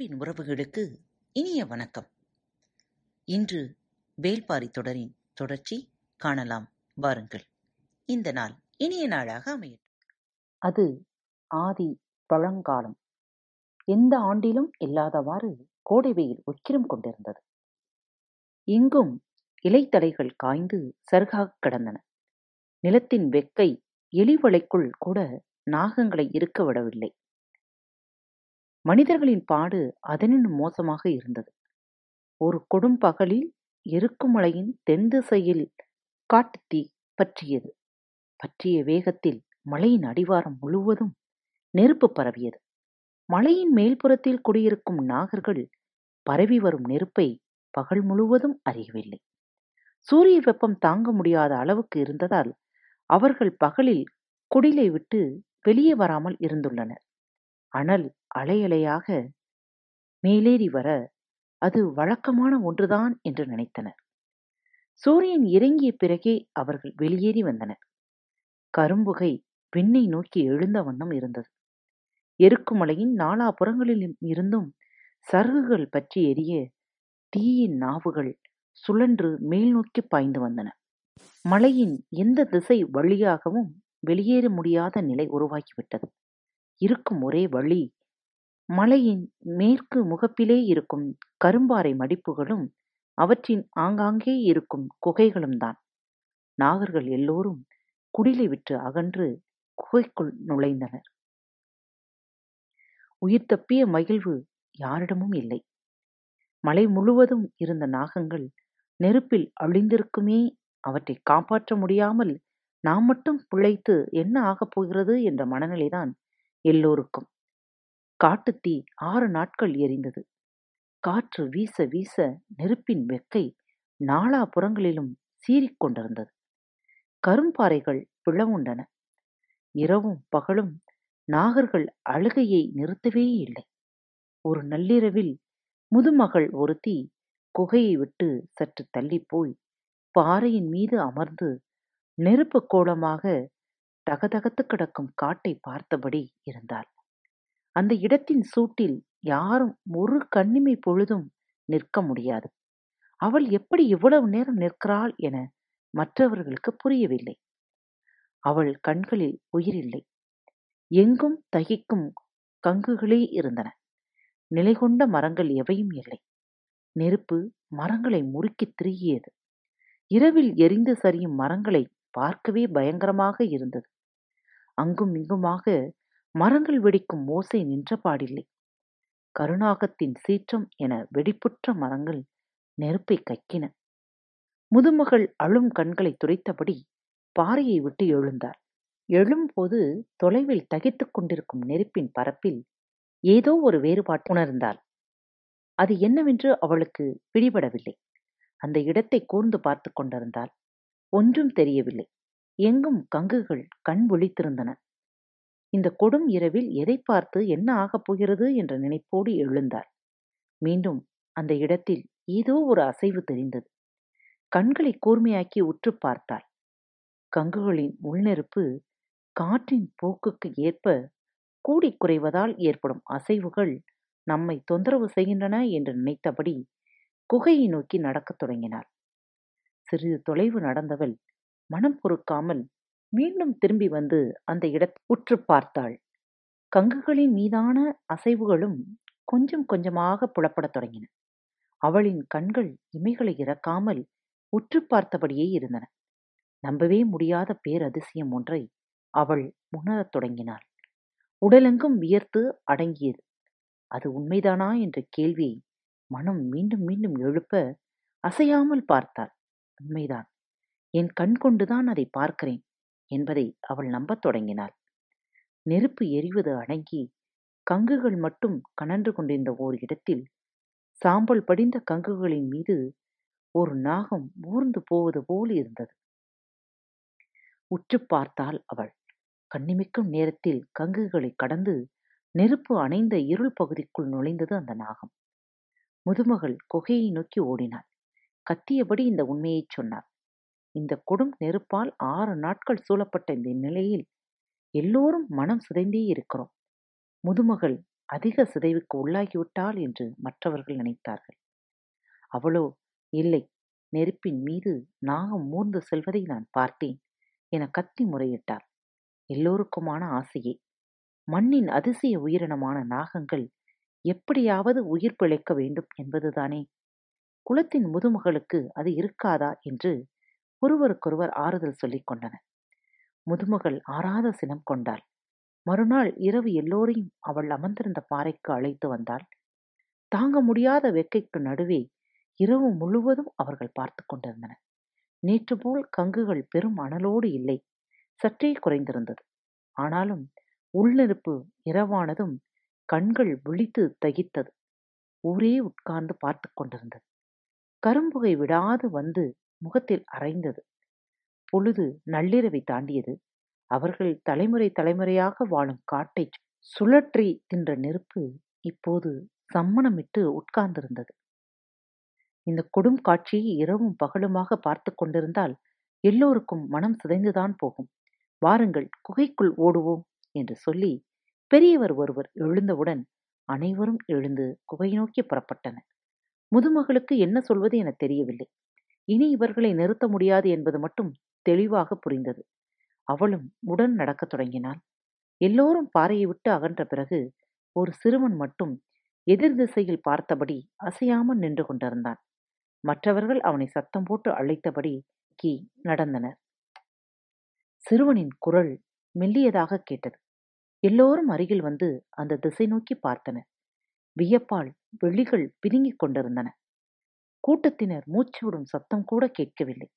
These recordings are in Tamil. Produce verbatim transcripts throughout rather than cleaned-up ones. அன்பின் உறவுகளுக்கு இனிய வணக்கம். இன்று வேள்பாரி தொடரின் தொடர்ச்சி காணலாம் வாருங்கள். இந்த நாள் இனிய நாளாக அமையட்டும். அது ஆதி பழங்காலம். எந்த ஆண்டிலும் இல்லாதவாறு கோடை வெயில் உக்கிரம் கொண்டிருந்தது. எங்கும் இலைத்தலைகள் காய்ந்து சருகாக கிடந்தன. நிலத்தின் வெக்கை எலிவளைக்குள் கூட நாகங்களை இருக்க விடவில்லை. மனிதர்களின் பாடு அதனினும் மோசமாக இருந்தது. ஒரு கொடும் பகலில் எருக்குமலையின் தென் திசையில் காட்டுத்தீ பற்றியது. பற்றிய வேகத்தில் மலையின் அடிவாரம் முழுவதும் நெருப்பு பரவியது. மலையின் மேல்புறத்தில் குடியிருக்கும் நாகர்கள் பரவி வரும் நெருப்பை பகல் முழுவதும் அறியவில்லை. சூரிய வெப்பம் தாங்க முடியாத அளவுக்கு இருந்ததால் அவர்கள் பகலில் குடிலை விட்டு வெளியே வராமல் இருந்துள்ளனர். அனல் அலையலையாக மேலேறி வர அது வழக்கமான ஒன்றுதான் என்று நினைத்தனர். சூரியன் இறங்கிய பிறகே அவர்கள் வெளியேறி வந்தனர். கரும்புகை விண்ணை நோக்கி எழுந்த வண்ணம் இருந்தது. எருக்குமலையின் நாலா புறங்களிலும் இருந்தும் சருகுகள் பற்றி எரிய தீயின் நாவுகள் சுழன்று மேல் நோக்கி பாய்ந்து வந்தன. மலையின் எந்த திசை வழியாகவும் வெளியேற முடியாத நிலை உருவாகிவிட்டது. இருக்கும் ஒரே வழி மலையின் மேற்கு முகப்பிலே இருக்கும் கரும்பாறை மடிப்புகளும் அவற்றின் ஆங்காங்கே இருக்கும் குகைகளும் தான். நாகர்கள் எல்லோரும் குடிலை விட்டு அகன்று குகைக்குள் நுழைந்தனர். உயிர் தப்பிய மகிழ்வு யாரிடமும் இல்லை. மலை முழுவதும் இருந்த நாகங்கள் நெருப்பில் அழிந்திருக்குமே, அவற்றை காப்பாற்ற முடியாமல் நாம் மட்டும் பிழைத்து என்ன ஆகப் போகிறது என்ற மனநிலைதான் எல்லோருக்கும். காட்டுத்தீ ஆறு நாட்கள் எரிந்தது. காற்று வீச வீச நெருப்பின் வெக்கை நாலா புறங்களிலும் சீறிக்கொண்டிருந்தது. கரும்பாறைகள் பிளவுண்டன. இரவும் பகலும் நாகர்கள் அழுகையை நிறுத்தவே இல்லை. ஒரு நள்ளிரவில் முதுமகள் ஒருத்தி குகையை விட்டு சற்று தள்ளிப்போய் பாறையின் மீது அமர்ந்து நெருப்பு கோலமாக தகதகத்து கிடக்கும் காட்டை பார்த்தபடி இருந்தாள். அந்த இடத்தின் சூட்டில் யாரும் ஒரு கண்ணிமை பொழுதும் நிற்க முடியாது. அவள் எப்படி இவ்வளவு நேரம் நிற்கிறாள் என மற்றவர்களுக்கு புரியவில்லை. அவள் கண்களில் உயிரில்லை. எங்கும் தகிக்கும் கங்குகளே இருந்தன. நிலைகொண்ட மரங்கள் எவையும் இல்லை. நெருப்பு மரங்களை முறுக்கி திரியியது. இரவில் எரிந்து சரியும் மரங்களை பார்க்கவே பயங்கரமாக இருந்தது. அங்கும் இங்குமாக மரங்கள் வெடிக்கும் ஓசை நின்ற பாடில்லை. கருணாகத்தின் சீற்றம் என வெடிப்புற்ற மரங்கள் நெருப்பை கக்கின. முதுமகள் அழும் கண்களை துடைத்தபடி பாறையை விட்டு எழுந்தார். எழும்போது தொலைவில் தகித்து கொண்டிருக்கும் நெருப்பின் பரப்பில் ஏதோ ஒரு வேறுபாட்டை உணர்ந்தாள். அது என்னவென்று அவளுக்கு பிடிபடவில்லை. அந்த இடத்தை கூர்ந்து பார்த்து கொண்டிருந்தாள். ஒன்றும் தெரியவில்லை. எங்கும் கங்குகள் கண் விழித்திருந்தன. இந்த கொடும் இரவில் எதை பார்த்து என்ன ஆகப் போகிறது என்ற நினைப்போடு எழுந்தாள். மீண்டும் அந்த இடத்தில் ஏதோ ஒரு அசைவு தெரிந்தது. கண்களை கூர்மையாக்கி உற்று பார்த்தாள். கங்குகளின் உள்நெருப்பு காற்றின் போக்குக்கு ஏற்ப கூடி குறைவதால் ஏற்படும் அசைவுகள் நம்மை தொந்தரவு செய்கின்றன என்று நினைத்தபடி குகையை நோக்கி நடக்கத் தொடங்கினாள். சிறிது தொலைவு நடந்தவள் மனம் பொறுக்காமல் மீண்டும் திரும்பி வந்து அந்த இடத்தை உற்று பார்த்தாள். கங்குகளின் மீதான அசைவுகளும் கொஞ்சம் கொஞ்சமாக புலப்படத் தொடங்கின. அவளின் கண்கள் இமைகளை இறக்காமல் உற்று பார்த்தபடியே இருந்தன. நம்பவே முடியாத பேரதிசயம் ஒன்றை அவள் உணரத் தொடங்கினாள். உடலெங்கும் வியர்த்து அடங்கியது. அது உண்மைதானா என்ற கேள்வியை மனம் மீண்டும் மீண்டும் எழுப்ப அசையாமல் பார்த்தாள். உண்மைதான், என் கண் கொண்டுதான் அதை பார்க்கிறேன் என்பதை அவள் நம்பத் தொடங்கினாள். நெருப்பு எரிவது அடங்கி கங்குகள் மட்டும் கனன்று கொண்டிருந்த ஓர் இடத்தில் சாம்பல் படிந்த கங்குகளின் மீது ஒரு நாகம் ஊர்ந்து போவது போல் இருந்தது. உற்று பார்த்தாள் அவள். கண்ணிமைக்கும் நேரத்தில் கங்குகளை கடந்து நெருப்பு அணைந்த இருள் பகுதிக்குள் நுழைந்தது அந்த நாகம். முதுமகள் குகையை நோக்கி ஓடினாள். கத்தியபடி இந்த உண்மையை சொன்னார். இந்த கொடும் நெருப்பால் ஆறு நாட்கள் சூழப்பட்ட இந்த நிலையில் எல்லோரும் மனம் சிதைந்தே இருக்கிறோம். முதுமகள் அதிக சிதைவுக்கு உள்ளாகிவிட்டாள் என்று மற்றவர்கள் நினைத்தார்கள். அவளோ, இல்லை, நெருப்பின் மீது நாகம் மூர்ந்து செல்வதை நான் பார்த்தேன் என கத்தி முறையிட்டார். எல்லோருக்குமான ஆசையே. மண்ணின் அதிசய உயிரினமான நாகங்கள் எப்படியாவது உயிர் பிழைக்க வேண்டும் என்பதுதானே. குலத்தின் முதுமகளுக்கு அது இருக்காதா என்று ஒருவருக்கொருவர் ஆறுதல் சொல்லிக் கொண்டனர். முதுமகள் ஆறாத சினம் கொண்டாள். மறுநாள் இரவு எல்லோரையும் அவள் அமர்ந்திருந்த பாறைக்கு அழைத்து வந்தாள். தாங்க முடியாத வெக்கைக்கு நடுவே இரவு முழுவதும் அவர்கள் பார்த்து கொண்டிருந்தனர். நேற்று போல் கங்குகள் பெரும் அனலோடு இல்லை, சற்றே குறைந்திருந்தது. ஆனாலும் உள்நெருப்பு இரவானதும் கண்கள் விழித்து தகித்தது. ஊரே உட்கார்ந்து பார்த்து கொண்டிருந்தது. கரும்புகை விடாது வந்து முகத்தில் அரைந்தது. பொழுது நள்ளிரவை தாண்டியது. அவர்கள் தலைமுறை தலைமுறையாக வாழும் காட்டை சுழற்றி தின்ற நெருப்பு இப்போது சம்மணமிட்டு உட்கார்ந்திருந்தது. இந்த கொடும் காட்சியை இரவும் பகலுமாக பார்த்து கொண்டிருந்தால் எல்லோருக்கும் மனம் சிதைந்துதான் போகும். வாருங்கள், குகைக்குள் ஓடுவோம் என்று சொல்லி பெரியவர் ஒருவர் எழுந்தவுடன் அனைவரும் எழுந்து குகை நோக்கி புறப்பட்டனர். முதுமகளுக்கு என்ன சொல்வது என தெரியவில்லை. இனி இவர்களை நிறுத்த முடியாது என்பது மட்டும் தெளிவாக புரிந்தது. அவளும் உடன் நடக்கத் தொடங்கினாள். எல்லோரும் பாறையை விட்டு அகன்ற பிறகு ஒரு சிறுவன் மட்டும் எதிர் திசையில் பார்த்தபடி அசையாமல் நின்று கொண்டிருந்தான். மற்றவர்கள் அவனை சத்தம் போட்டு அழைத்தபடி கீ நடந்தனர். சிறுவனின் குரல் மெல்லியதாக கேட்டது. எல்லோரும் அருகில் வந்து அந்த திசை நோக்கி பார்த்தனர். வியப்பால் வெளிகள் பிதுங்கிக் கொண்டிருந்தன. கூட்டத்தினர் மூச்சுவிடும் சத்தம் கூட கேட்கவில்லை.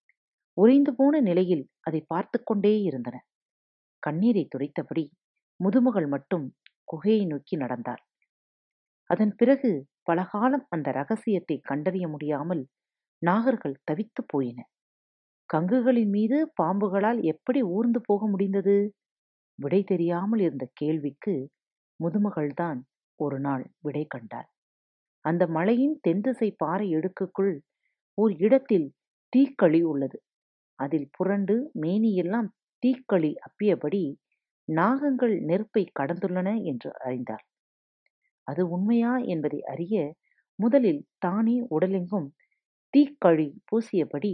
உறைந்து போன நிலையில் அதை பார்த்து கொண்டே இருந்தனர். கண்ணீரை துடைத்தபடி முதுமகள் மட்டும் குகையை நோக்கி நடந்தாள். அதன் பிறகு பலகாலம் அந்த ரகசியத்தை கண்டறிய முடியாமல் நாகர்கள் தவித்து போயின. கங்குகளின் மீது பாம்புகளால் எப்படி ஊர்ந்து போக முடிந்தது? விடை தெரியாமல் இருந்த கேள்விக்கு முதுமகள்தான் ஒரு நாள் விடை கண்டாள். அந்த மலையின் தென்திசை பாறை இடுக்குக்குள் ஓர் இடத்தில் தீக்களி உள்ளது. அதில் புரண்டு மேனியெல்லாம் தீக்களி அப்பியபடி நாகங்கள் நெருப்பை கடந்துள்ளன என்று அறிந்தாள். அது உண்மையா என்பதை அறிய முதலில் தானே உடலெங்கும் தீக்களி பூசியபடி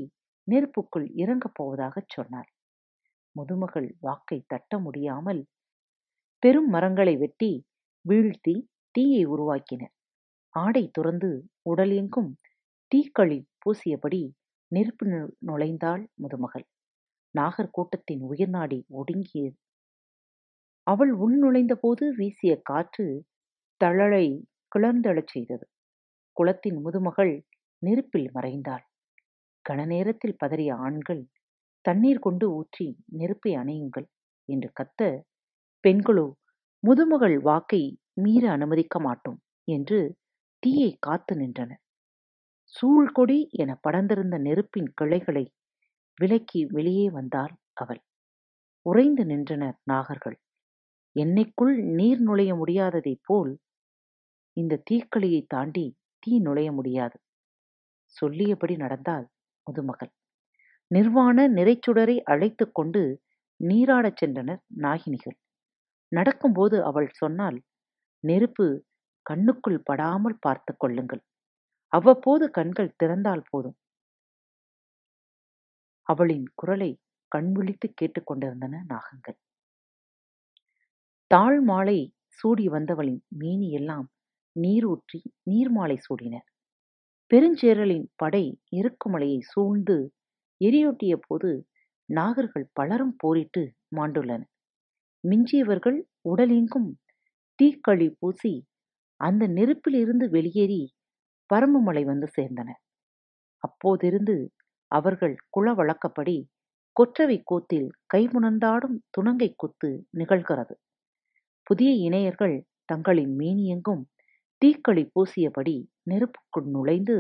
நெருப்புக்குள் இறங்கப் போவதாகச் சொன்னாள். முதுமகள் வாக்கை தட்ட முடியாமல் பெரும் மரங்களை வெட்டி வீழ்த்தி தீயை உருவாக்கினர். ஆடை துறந்து உடலெங்கும் தீக்களி பூசியபடி நெருப்பு நுழைந்தாள் முதுமகள். நாகர்கூட்டத்தின் உயிர்நாடி ஒடுங்கியது. அவள் உள் நுழைந்த போது வீசிய காற்று தழலை கிளர்ந்தெழச் செய்தது. குளத்தின் முதுமகள் நெருப்பில் மறைந்தாள். கணநேரத்தில் பதறிய ஆண்கள் தண்ணீர் கொண்டு ஊற்றி நெருப்பை அணையுங்கள் என்று கத்த, பெண்களோ முதுமகள் வாக்கை மீற அனுமதிக்க மாட்டோம் என்று தீயை காத்து நின்றனர். சூழ்கொடி என படர்ந்திருந்த நெருப்பின் கிளைகளை விலக்கி வெளியே வந்தாள் அவள். உறைந்து நின்றனர் நாகர்கள். என்னைக்குள் நீர் நுழைய முடியாததை போல் இந்த தீக்களியை தாண்டி தீ நுழைய முடியாது. சொல்லியபடி நடந்தாள் முதுமகள். நிர்வாண நிறைச்சுடரை அழைத்து கொண்டு நீராடச் சென்றனர் நாகினிகள். நடக்கும்போது அவள் சொன்னால், நெருப்பு கண்ணுக்குள் படாமல் பார்த்து கொள்ளுங்கள், அவ்வப்போது கண்கள் திறந்தால் போதும். அவளின் குரலை கண்விழித்து கேட்டுக்கொண்டிருந்தன நாகங்கள். தாழ் மாலை சூடி வந்தவளின் மேனியெல்லாம் நீரூற்றி நீர்மாலை சூடினர். பெருஞ்சேரலின் படை இருக்குமலையை சூழ்ந்து எரியூட்டிய போது நாகர்கள் பலரும் போரிட்டு மாண்டுள்ளனர். மிஞ்சியவர்கள் உடலெங்கும் தீக்களி பூசி அந்த நெருப்பிலிருந்து வெளியேறி பரம்புமலை வந்து சேர்ந்தனர். அப்போதிருந்து அவர்கள் குல வழக்கப்படி கொற்றவை கூத்தில் கைமுணர்ந்தாடும் துணங்கை கூத்து நிகழ்கிறது. புதிய இணையர்கள் தங்களின் மேனியெங்கும் தீக்களி பூசியபடி நெருப்புக்குள் நுழைந்து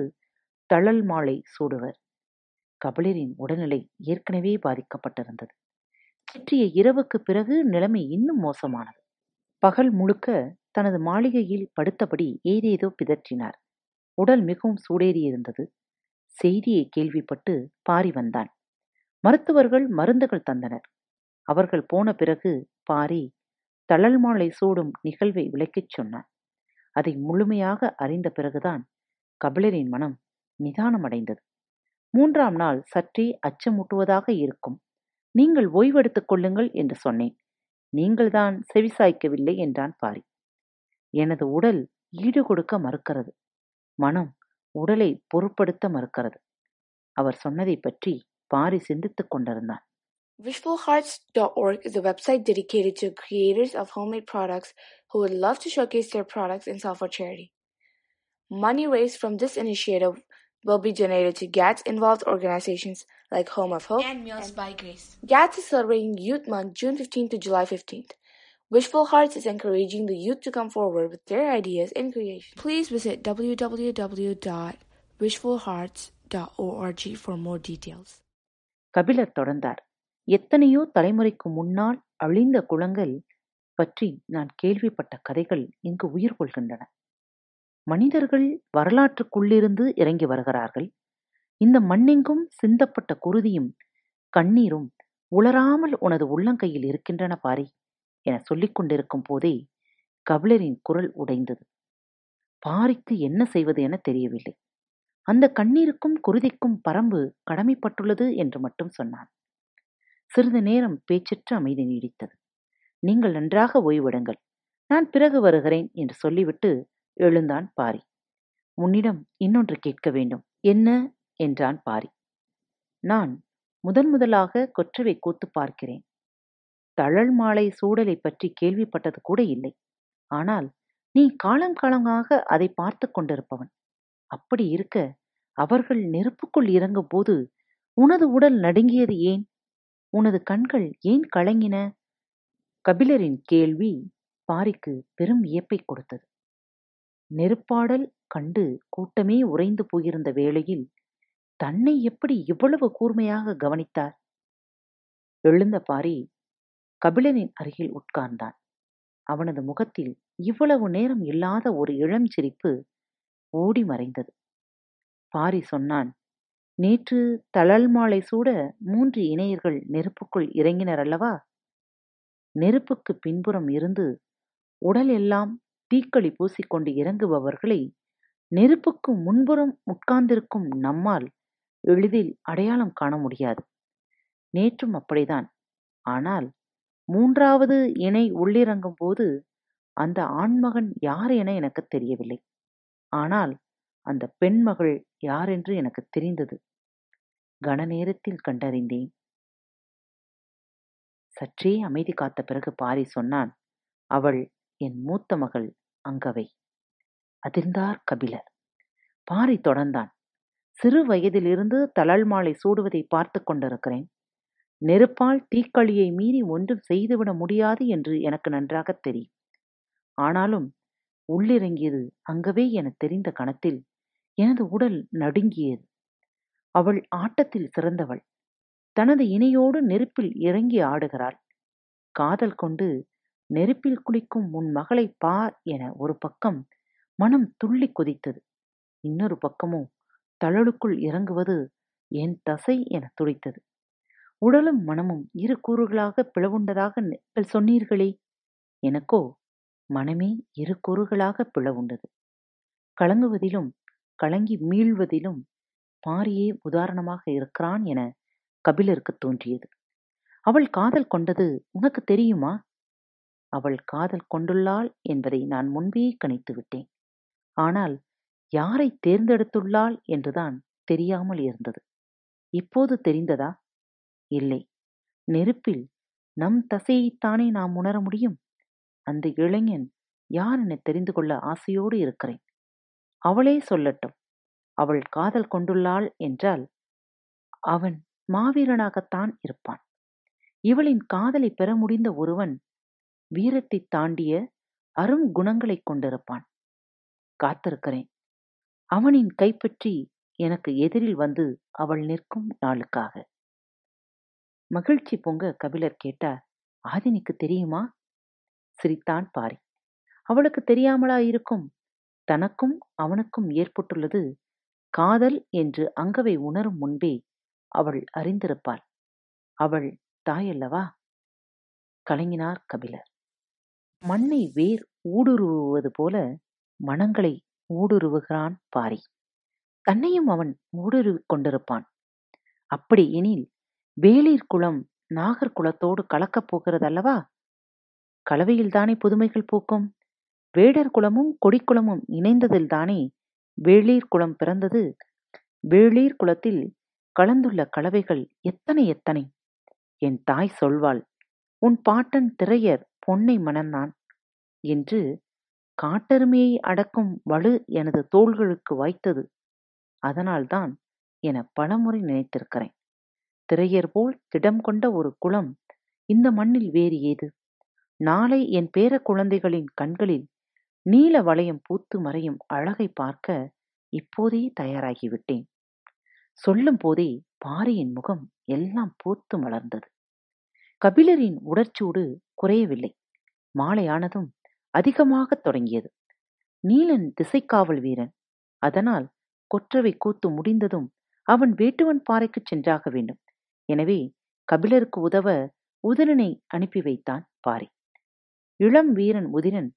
தழல் மாலை சூடுவர். கபிலரின் உடல்நிலை ஏற்கனவே பாதிக்கப்பட்டிருந்தது. சுற்றிய இரவுக்கு பிறகு நிலைமை இன்னும் மோசமானது. பகல் முழுக்க தனது மாளிகையில் படுத்தபடி ஏதேதோ பிதற்றினார். உடல் மிகவும் சூடேறியிருந்தது. செய்தியை கேள்விப்பட்டு பாரி வந்தான். மருத்துவர்கள் மருந்துகள் தந்தனர். அவர்கள் போன பிறகு பாரி தழல் மாலை சூடும் நிகழ்வை விளக்கிச் சொன்னான். அதை முழுமையாக அறிந்த பிறகுதான் கபிலரின் மனம் நிதானமடைந்தது. மூன்றாம் நாள் சற்றே அச்சமூட்டுவதாக இருக்கும். நீங்கள் ஓய்வெடுத்துக் கொள்ளுங்கள் என்று சொன்னேன். நீங்கள்தான் செவிசாய்க்கவில்லை என்றான் பாரி. எனது உடல் ஈடு கொடுக்க மறுக்கிறது. மனம் உடலை பொருட்படுத்த மறுக்கிறது. அவர் சொன்னதை பற்றி பாரி சிந்தித்துக் கொண்டிருந்தான். wishful hearts dot org is a website dedicated to creators of homemade products who would love to showcase their products and sell for charity. Money raised from this initiative will be donated to G A T S-involved organizations like Home of Hope and Meals and by Grace. G A T S is celebrating Youth Month June fifteenth to July fifteenth. Wishful Hearts is encouraging the youth to come forward with their ideas and creations. Please visit w w w dot wishful hearts dot org for more details. Kapilar தொடர்ந்தார். எத்தனையோ தலைமுறைக்கு முன்னால் அழிந்த குளங்கள் பற்றி நான் கேள்விப்பட்ட கதைகள் இங்கு உயிர் கொள்கின்றன. மனிதர்கள் வரலாற்றுக்குள்ளிருந்து இறங்கி வருகிறார்கள். இந்த மண்ணெங்கும் சிந்தப்பட்ட குருதியும் கண்ணீரும் உளராமல் உனது உள்ளங்கையில் இருக்கின்றன பாரி என சொல்லிக் கொண்டிருக்கும் போதே கபிலரின் குரல் உடைந்தது. பாரிக்கு என்ன செய்வது என தெரியவில்லை. அந்த கண்ணீருக்கும் குருதிக்கும் பரம்பு கடமைப்பட்டுள்ளது என்று மட்டும் சொன்னான். சிறிது நேரம் பேச்சற்று அமைதி நீடித்தது. நீங்கள் நன்றாக ஓய்விடுங்கள், நான் பிறகு வருகிறேன் என்று சொல்லிவிட்டு எழுந்தான் பாரி. உன்னிடம் இன்னொன்று கேட்க வேண்டும். என்ன என்றான் பாரி. நான் முதன் முதலாக கொற்றவை கூத்து பார்க்கிறேன். தழல் மாலை சூடலை பற்றி கேள்விப்பட்டது கூட இல்லை. ஆனால் நீ காலங்காலமாக அதை பார்த்து கொண்டிருப்பவன். அப்படி இருக்க அவர்கள் நெருப்புக்குள் இறங்கும் போது உனது உடல் நடுங்கியது ஏன்? உனது கண்கள் ஏன் கலங்கின? கபிலரின் கேள்வி பாரிக்கு பெரும் வியப்பை கொடுத்தது. நெருப்பாடல் கண்டு கூட்டமே உறைந்து போயிருந்த வேளையில் தன்னை எப்படி இவ்வளவு கூர்மையாக கவனித்தார்? எழுந்த பாரி கபிலரின் அருகில் உட்கார்ந்தான். அவனது முகத்தில் இவ்வளவு நேரம் இல்லாத ஒரு இளம் சிரிப்பு ஓடி மறைந்தது. பாரி சொன்னான், நேற்று தழல் மாலை சூட மூன்று இணையர்கள் நெருப்புக்குள் இறங்கினர் அல்லவா? நெருப்புக்கு பின்புறம் இருந்து உடல் எல்லாம் தீக்களி பூசிக்கொண்டு இறங்குபவர்களை நெருப்புக்கு முன்புறம் உட்கார்ந்திருக்கும் நம்மால் எளிதில் அடையாளம் காண முடியாது. நேற்றும் அப்படிதான். ஆனால் மூன்றாவது இணை உள்ளிறங்கும் போது அந்த ஆண்மகன் யார் என எனக்கு தெரியவில்லை. ஆனால் அந்த பெண்மகள் யாரென்று எனக்கு தெரிந்தது. கணநேரத்தில் கண்டறிந்தேன். சற்றே அமைதி காத்த பிறகு பாரி சொன்னான், அவள் என் மூத்த மகள் அங்கவை. அதிர்ந்தார் கபிலர். பாரி தொடர்ந்தான். சிறு வயதிலிருந்து தலால் மாலை சூடுவதை பார்த்து கொண்டிருக்கிறேன். நெருப்பால் தீக்களியை மீறி ஒன்றும் செய்துவிட முடியாது என்று எனக்கு நன்றாக தெரியும். ஆனாலும் உள்ளிறங்கியது அங்கவே என தெரிந்த கணத்தில் எனது உடல் நடுங்கியது. அவள் ஆட்டத்தில் சிறந்தவள். தனது இணையோடு நெருப்பில் இறங்கி ஆடுகிறாள். காதல் கொண்டு நெருப்பில் குளிக்கும் உன் மகளை பார் என ஒரு பக்கம் மனம் துள்ளி கொதித்தது. இன்னொரு பக்கமோ தழலுக்குள் இறங்குவது என் தசை என துடித்தது. உடலும் மனமும் இரு கூறுகளாக பிளவுண்டதாக நீங்கள் சொன்னீர்களே, எனக்கோ மனமே இரு கூறுகளாக பிளவுண்டது. கலங்குவதிலும் கலங்கி மீழ்வதிலும் பாரியே உதாரணமாக இருக்கிறான் என கபிலருக்கு தோன்றியது. அவள் காதல் கொண்டது உனக்கு தெரியுமா? அவள் காதல் கொண்டுள்ளாள் என்பதை நான் முன்பே கணித்து விட்டேன். ஆனால் யாரை தேர்ந்தெடுத்துள்ளாள் என்றுதான் தெரியாமல் இருந்தது. இப்போது தெரிந்ததா? இல்லை. நெருப்பில் நம் தசையைத்தானே நாம் உணர முடியும். அந்த இளைஞன் யார் என தெரிந்து கொள்ள ஆசையோடு இருக்கிறேன். அவளே சொல்லட்டும். அவள் காதல் கொண்டுள்ளாள் என்றால் அவன் மாவீரனாகத்தான் இருப்பான். இவளின் காதலை பெற முடிந்த ஒருவன் வீரத்தை தாண்டிய அரும் குணங்களை கொண்டிருப்பான். காத்திருக்கிறேன் அவனின் கைப்பற்றி எனக்கு எதிரில் வந்து அவள் நிற்கும் நாளுக்காக. மகிழ்ச்சி பொங்க கபிலர் கேட்டார், ஆதினிக்கு தெரியுமா? சிரித்தான் பாரி. அவளுக்கு தெரியாமலா இருக்கும்? தனக்கும் அவனுக்கும் ஏற்பட்டுள்ளது காதல் என்று அங்கவை உணரும் முன்பே அவள் அறிந்திருப்பாள். அவள் தாயல்லவா? கலங்கினார் கபிலர். மண்ணை வேர் ஊடுருவது போல மனங்களை ஊடுருவுகிறான் பாரி. தன்னையும் அவன் ஊடுருவி கொண்டிருப்பான். அப்படி எனில் வேளிர் குளம் நாகர்குளத்தோடு கலக்கப் போகிறதல்லவா? கலவையில்தானே புதுமைகள் பூக்கும்? வேடர் குளமும் கொடிக்குளமும் இணைந்ததில்தானே வேளிர் குளம் பிறந்தது? வேளிர் குளத்தில் கலந்துள்ள கலவைகள் எத்தனை எத்தனை! என் தாய் சொல்வாள், உன் பாட்டன் திரையர் பொன்னை மணந்தான் என்று. காட்டெருமையை அடக்கும் வலு எனது தோள்களுக்கு வாய்த்தது. அதனால்தான் என பலமுறை நினைத்திருக்கிறேன். திரையர் போல் திடம் கொண்ட ஒரு குளம் இந்த மண்ணில் வேறு ஏது? நாளை என் பேர குழந்தைகளின் கண்களில் நீல வளையம் பூத்து மறையும் அழகை பார்க்க இப்போதே தயாராகிவிட்டேன். சொல்லும் போதே பாரியின் முகம் எல்லாம் பூத்து மலர்ந்தது. கபிலரின் உடற்சூடு குறையவில்லை. மாலையானதும் அதிகமாகத் தொடங்கியது. நீலன் திசைக்காவல் வீரன். அதனால் கொற்றவை கூத்து முடிந்ததும் அவன் வேட்டுவன் பாறைக்குச் சென்றாக வேண்டும். எனவே கபிலருக்கு உதவ உதிரனை அனுப்பி வைத்தான் பாரி. இளம் வீரன் உதிரன்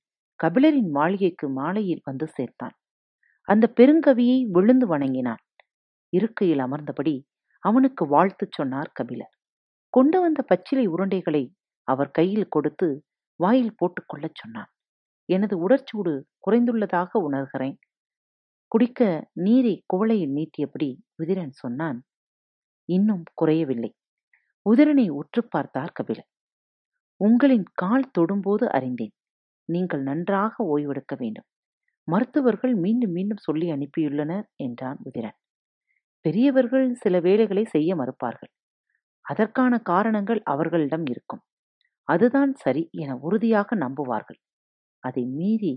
கபிலரின் மாளிகைக்கு மாலையில் வந்து சேர்த்தான். அந்த பெருங்கவியை விழுந்து வணங்கினான். இருக்கையில் அமர்ந்தபடி அவனுக்கு வாழ்த்துச் சொன்னார் கபிலர். கொண்டு வந்த பச்சிலை உருண்டைகளை அவர் கையில் கொடுத்து வாயில் போட்டுக்கொள்ளச் சொன்னான். எனது உடற்சூடு குறைந்துள்ளதாக உணர்கிறேன். குடிக்க நீரை குவளையில் நீட்டியபடி உதிரன் சொன்னான். இன்னும் குறையவில்லை. உதிரனை உற்று பார்த்தார் கபிலர். உங்களின் கால் தொடும்போது அறிந்தேன். நீங்கள் நன்றாக ஓய்வெடுக்க வேண்டும். மருத்துவர்கள் மீண்டும் மீண்டும் சொல்லி அனுப்பியுள்ளனர் என்றான் உதிரன். பெரியவர்கள் சில வேலைகளை செய்ய மறுப்பார்கள். அதற்கான காரணங்கள் அவர்களிடம் இருக்கும். அதுதான் சரி என உறுதியாக நம்புவார்கள். அதை மீறி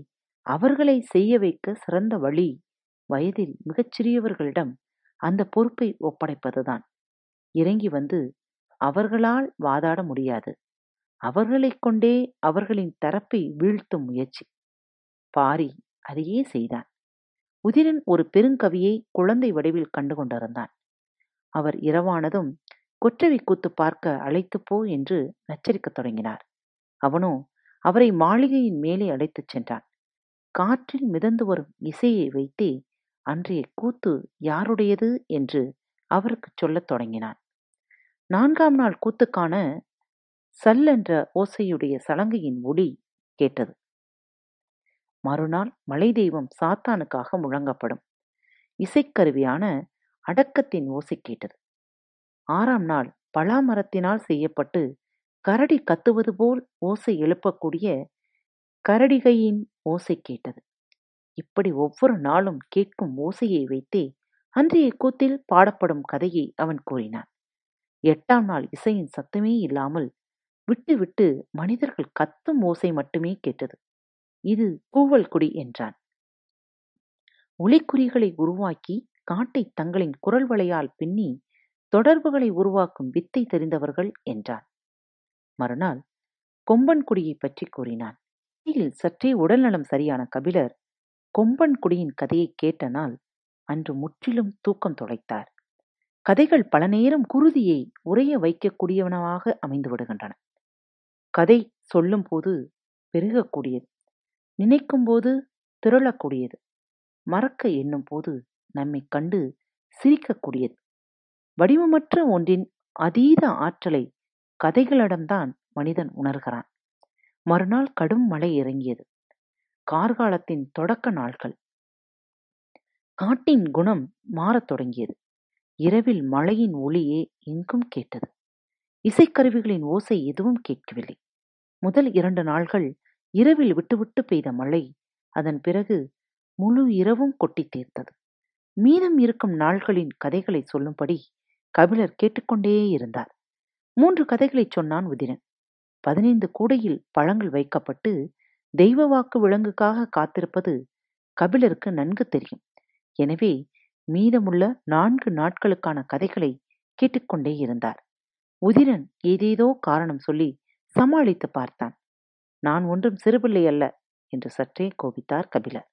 அவர்களை செய்ய வைக்க சிறந்த வழி வயதில் மிகச்சிறியவர்களிடம் அந்த பொறுப்பை ஒப்படைப்பதுதான். இறங்கி வந்து அவர்களால் வாதாட முடியாது. அவர்களை கொண்டே அவர்களின் தரப்பை வீழ்த்தும் முயற்சி. பாரி அதையே செய்தான். உதிரன் ஒரு பெருங்கவியை குழந்தை வடிவில் கண்டுகொண்டிருந்தான். அவர் இரவானதும் கொற்றவை கூத்து பார்க்க அழைத்து போ என்று நச்சரிக்கத் தொடங்கினார். அவனோ அவரை மாளிகையின் மேலே அழைத்துச் சென்றான். காற்றில் மிதந்து வரும் இசையை வைத்தே அன்றைய கூத்து யாருடையது என்று அவருக்கு சொல்லத் தொடங்கினான். நான்காம் நாள் கூத்துக்கான சல் என்ற ஓசையுடைய சலங்கையின் ஒளி கேட்டது. மறுநாள் மலை தெய்வம் சாத்தானுக்காக முழங்கப்படும் இசைக்கருவியான அடக்கத்தின் ஓசை கேட்டது. ஆறாம் நாள் பலாமரத்தினால் செய்யப்பட்டு கரடி கத்துவது போல் ஓசை எழுப்பக்கூடிய கரடிகையின் ஓசை கேட்டது. இப்படி ஒவ்வொரு நாளும் கேட்கும் ஓசையை வைத்தே அன்றைய கூத்தில் பாடப்படும் கதையை அவன் கூறினான். எட்டாம் நாள் இசையின் சத்தமே இல்லாமல் விட்டு விட்டு மனிதர்கள் கத்தும் ஓசை மட்டுமே கேட்டது. இது கூவல் குடி என்றான். ஒலிக்குறிகளை உருவாக்கி காட்டை தங்களின் குரல் வளையால் பின்னி தொடர்புகளை உருவாக்கும் வித்தை தெரிந்தவர்கள் என்றான். மறுநாள் கொம்பன்குடியை பற்றி கூறினான். சற்றே உடல்நலம் சரியான கபிலர் கொம்பன்குடியின் கதையை கேட்ட நாள் அன்று முற்றிலும் தூக்கம் தொலைத்தார். கதைகள் பல நேரம் குருதியை உறைய வைக்கக்கூடியவனவாக அமைந்து விடுகின்றன. கதை சொல்லும் போது பெருகக்கூடியது, நினைக்கும் போது திரளக்கூடியது, மறக்க எண்ணும் போது நம்மை கண்டு சிரிக்கக்கூடியது. வடிவமற்ற ஒன்றின் அதீத ஆற்றலை கதைகளிடம்தான் மனிதன் உணர்கிறான். மறுநாள் கடும் மழை இறங்கியது. கார்காலத்தின் தொடக்க நாள்கள். காட்டின் குணம் மாறத் தொடங்கியது. இரவில் மழையின் ஒளியே எங்கும் கேட்டது. இசைக்கருவிகளின் ஓசை எதுவும் கேட்கவில்லை. முதல் இரண்டு நாள்கள் இரவில் விட்டுவிட்டு பெய்த மழை அதன் பிறகு முழு இரவும் கொட்டி தீர்த்தது. மீதம் இருக்கும் நாள்களின் கதைகளை சொல்லும்படி கபிலர் கேட்டுக்கொண்டே இருந்தார். மூன்று கதைகளை சொன்னான் உதிரன். பதினைந்து கூடையில் பழங்கள் வைக்கப்பட்டு தெய்வ வாக்கு விலங்குக்காக காத்திருப்பது கபிலருக்கு நன்கு தெரியும். எனவே மீதமுள்ள நான்கு நாட்களுக்கான கதைகளை கேட்டுக்கொண்டே இருந்தார். உதிரன் ஏதேதோ காரணம் சொல்லி சமாளித்து பார்த்தான். நான் ஒன்றும் சிறுபிள்ளை அல்ல என்று சற்றே கோபித்தார் கபிலர்.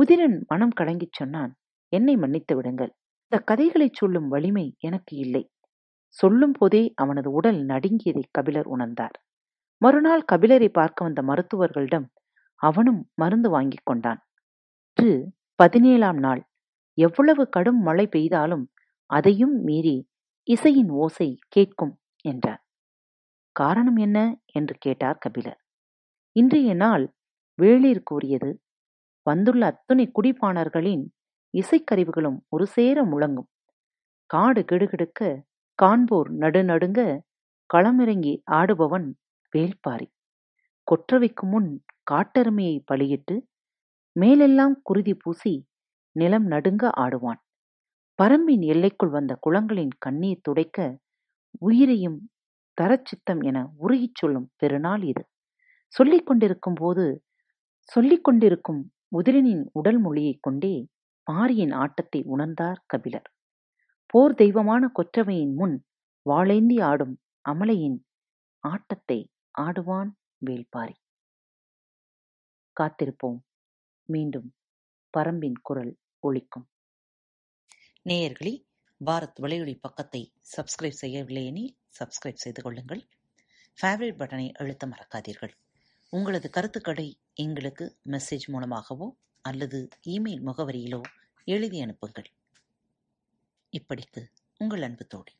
உதிரன் மனம் கலங்கிச் சொன்னான், என்னை மன்னித்து விடுங்கள். இந்த கதைகளை சொல்லும் வலிமை எனக்கு இல்லை. சொல்லும் போதே அவனது உடல் நடுங்கியதை கபிலர் உணர்ந்தார். மறுநாள் கபிலரை பார்க்க வந்த மருத்துவர்களிடம் அவனும் மருந்து வாங்கி கொண்டான். பதினேழாம் நாள் எவ்வளவு கடும் மழை பெய்தாலும் அதையும் மீறி இசையின் ஓசை கேட்கும் என்றார். காரணம் என்ன என்று கேட்டார் கபிலர். இன்றைய நாள் வேளிர் கூறியது. வந்துள்ள அத்துணை குடிப்பாணர்களின் இசைக்கருவிகளும் ஒரு சேர முழங்கும். காடு கிடுகிடுக்க, காண்போர் நடுநடுங்க, களமிறங்கி ஆடுபவன் வேள்பாரி. கொற்றவைக்கு முன் காட்டெருமையை பலியிட்டு மேலெல்லாம் குருதி பூசி நிலம் நடுங்க ஆடுவான். பரம்பின் எல்லைக்குள் வந்த குளங்களின் கண்ணீர் துடைக்க உயிரையும் தரச்சித்தம் என உருகிச் சொல்லும் பெருநாள் இது. சொல்லிக் கொண்டிருக்கும் போது சொல்லிக் கொண்டிருக்கும் உதிரனின் உடல் மொழியைக் கொண்டே பாரியின் ஆட்டத்தை உணர்ந்தார் கபிலர். போர் தெய்வமான கொற்றவையின் முன் வாளேந்தி ஆடும் அமலையின் ஆட்டத்தை ஆடுவான் வேள்பாரி. காத்திருப்போம், மீண்டும் பரம்பின் குரல் ஒலிக்கும். நேயர்களே, பாரத் வலையொலி பக்கத்தை சப்ஸ்கிரைப் செய்யவில்லை எனில் சப்ஸ்கிரைப் செய்து கொள்ளுங்கள். ஃபேவரட் பட்டனை அழுத்த மறக்காதீர்கள். உங்களது கருத்துக்களை எங்களுக்கு மெசேஜ் மூலமாகவோ அல்லது இமெயில் முகவரியிலோ எழுதி அனுப்புங்கள். இப்படிக்கு உங்கள் அன்பு தோழி.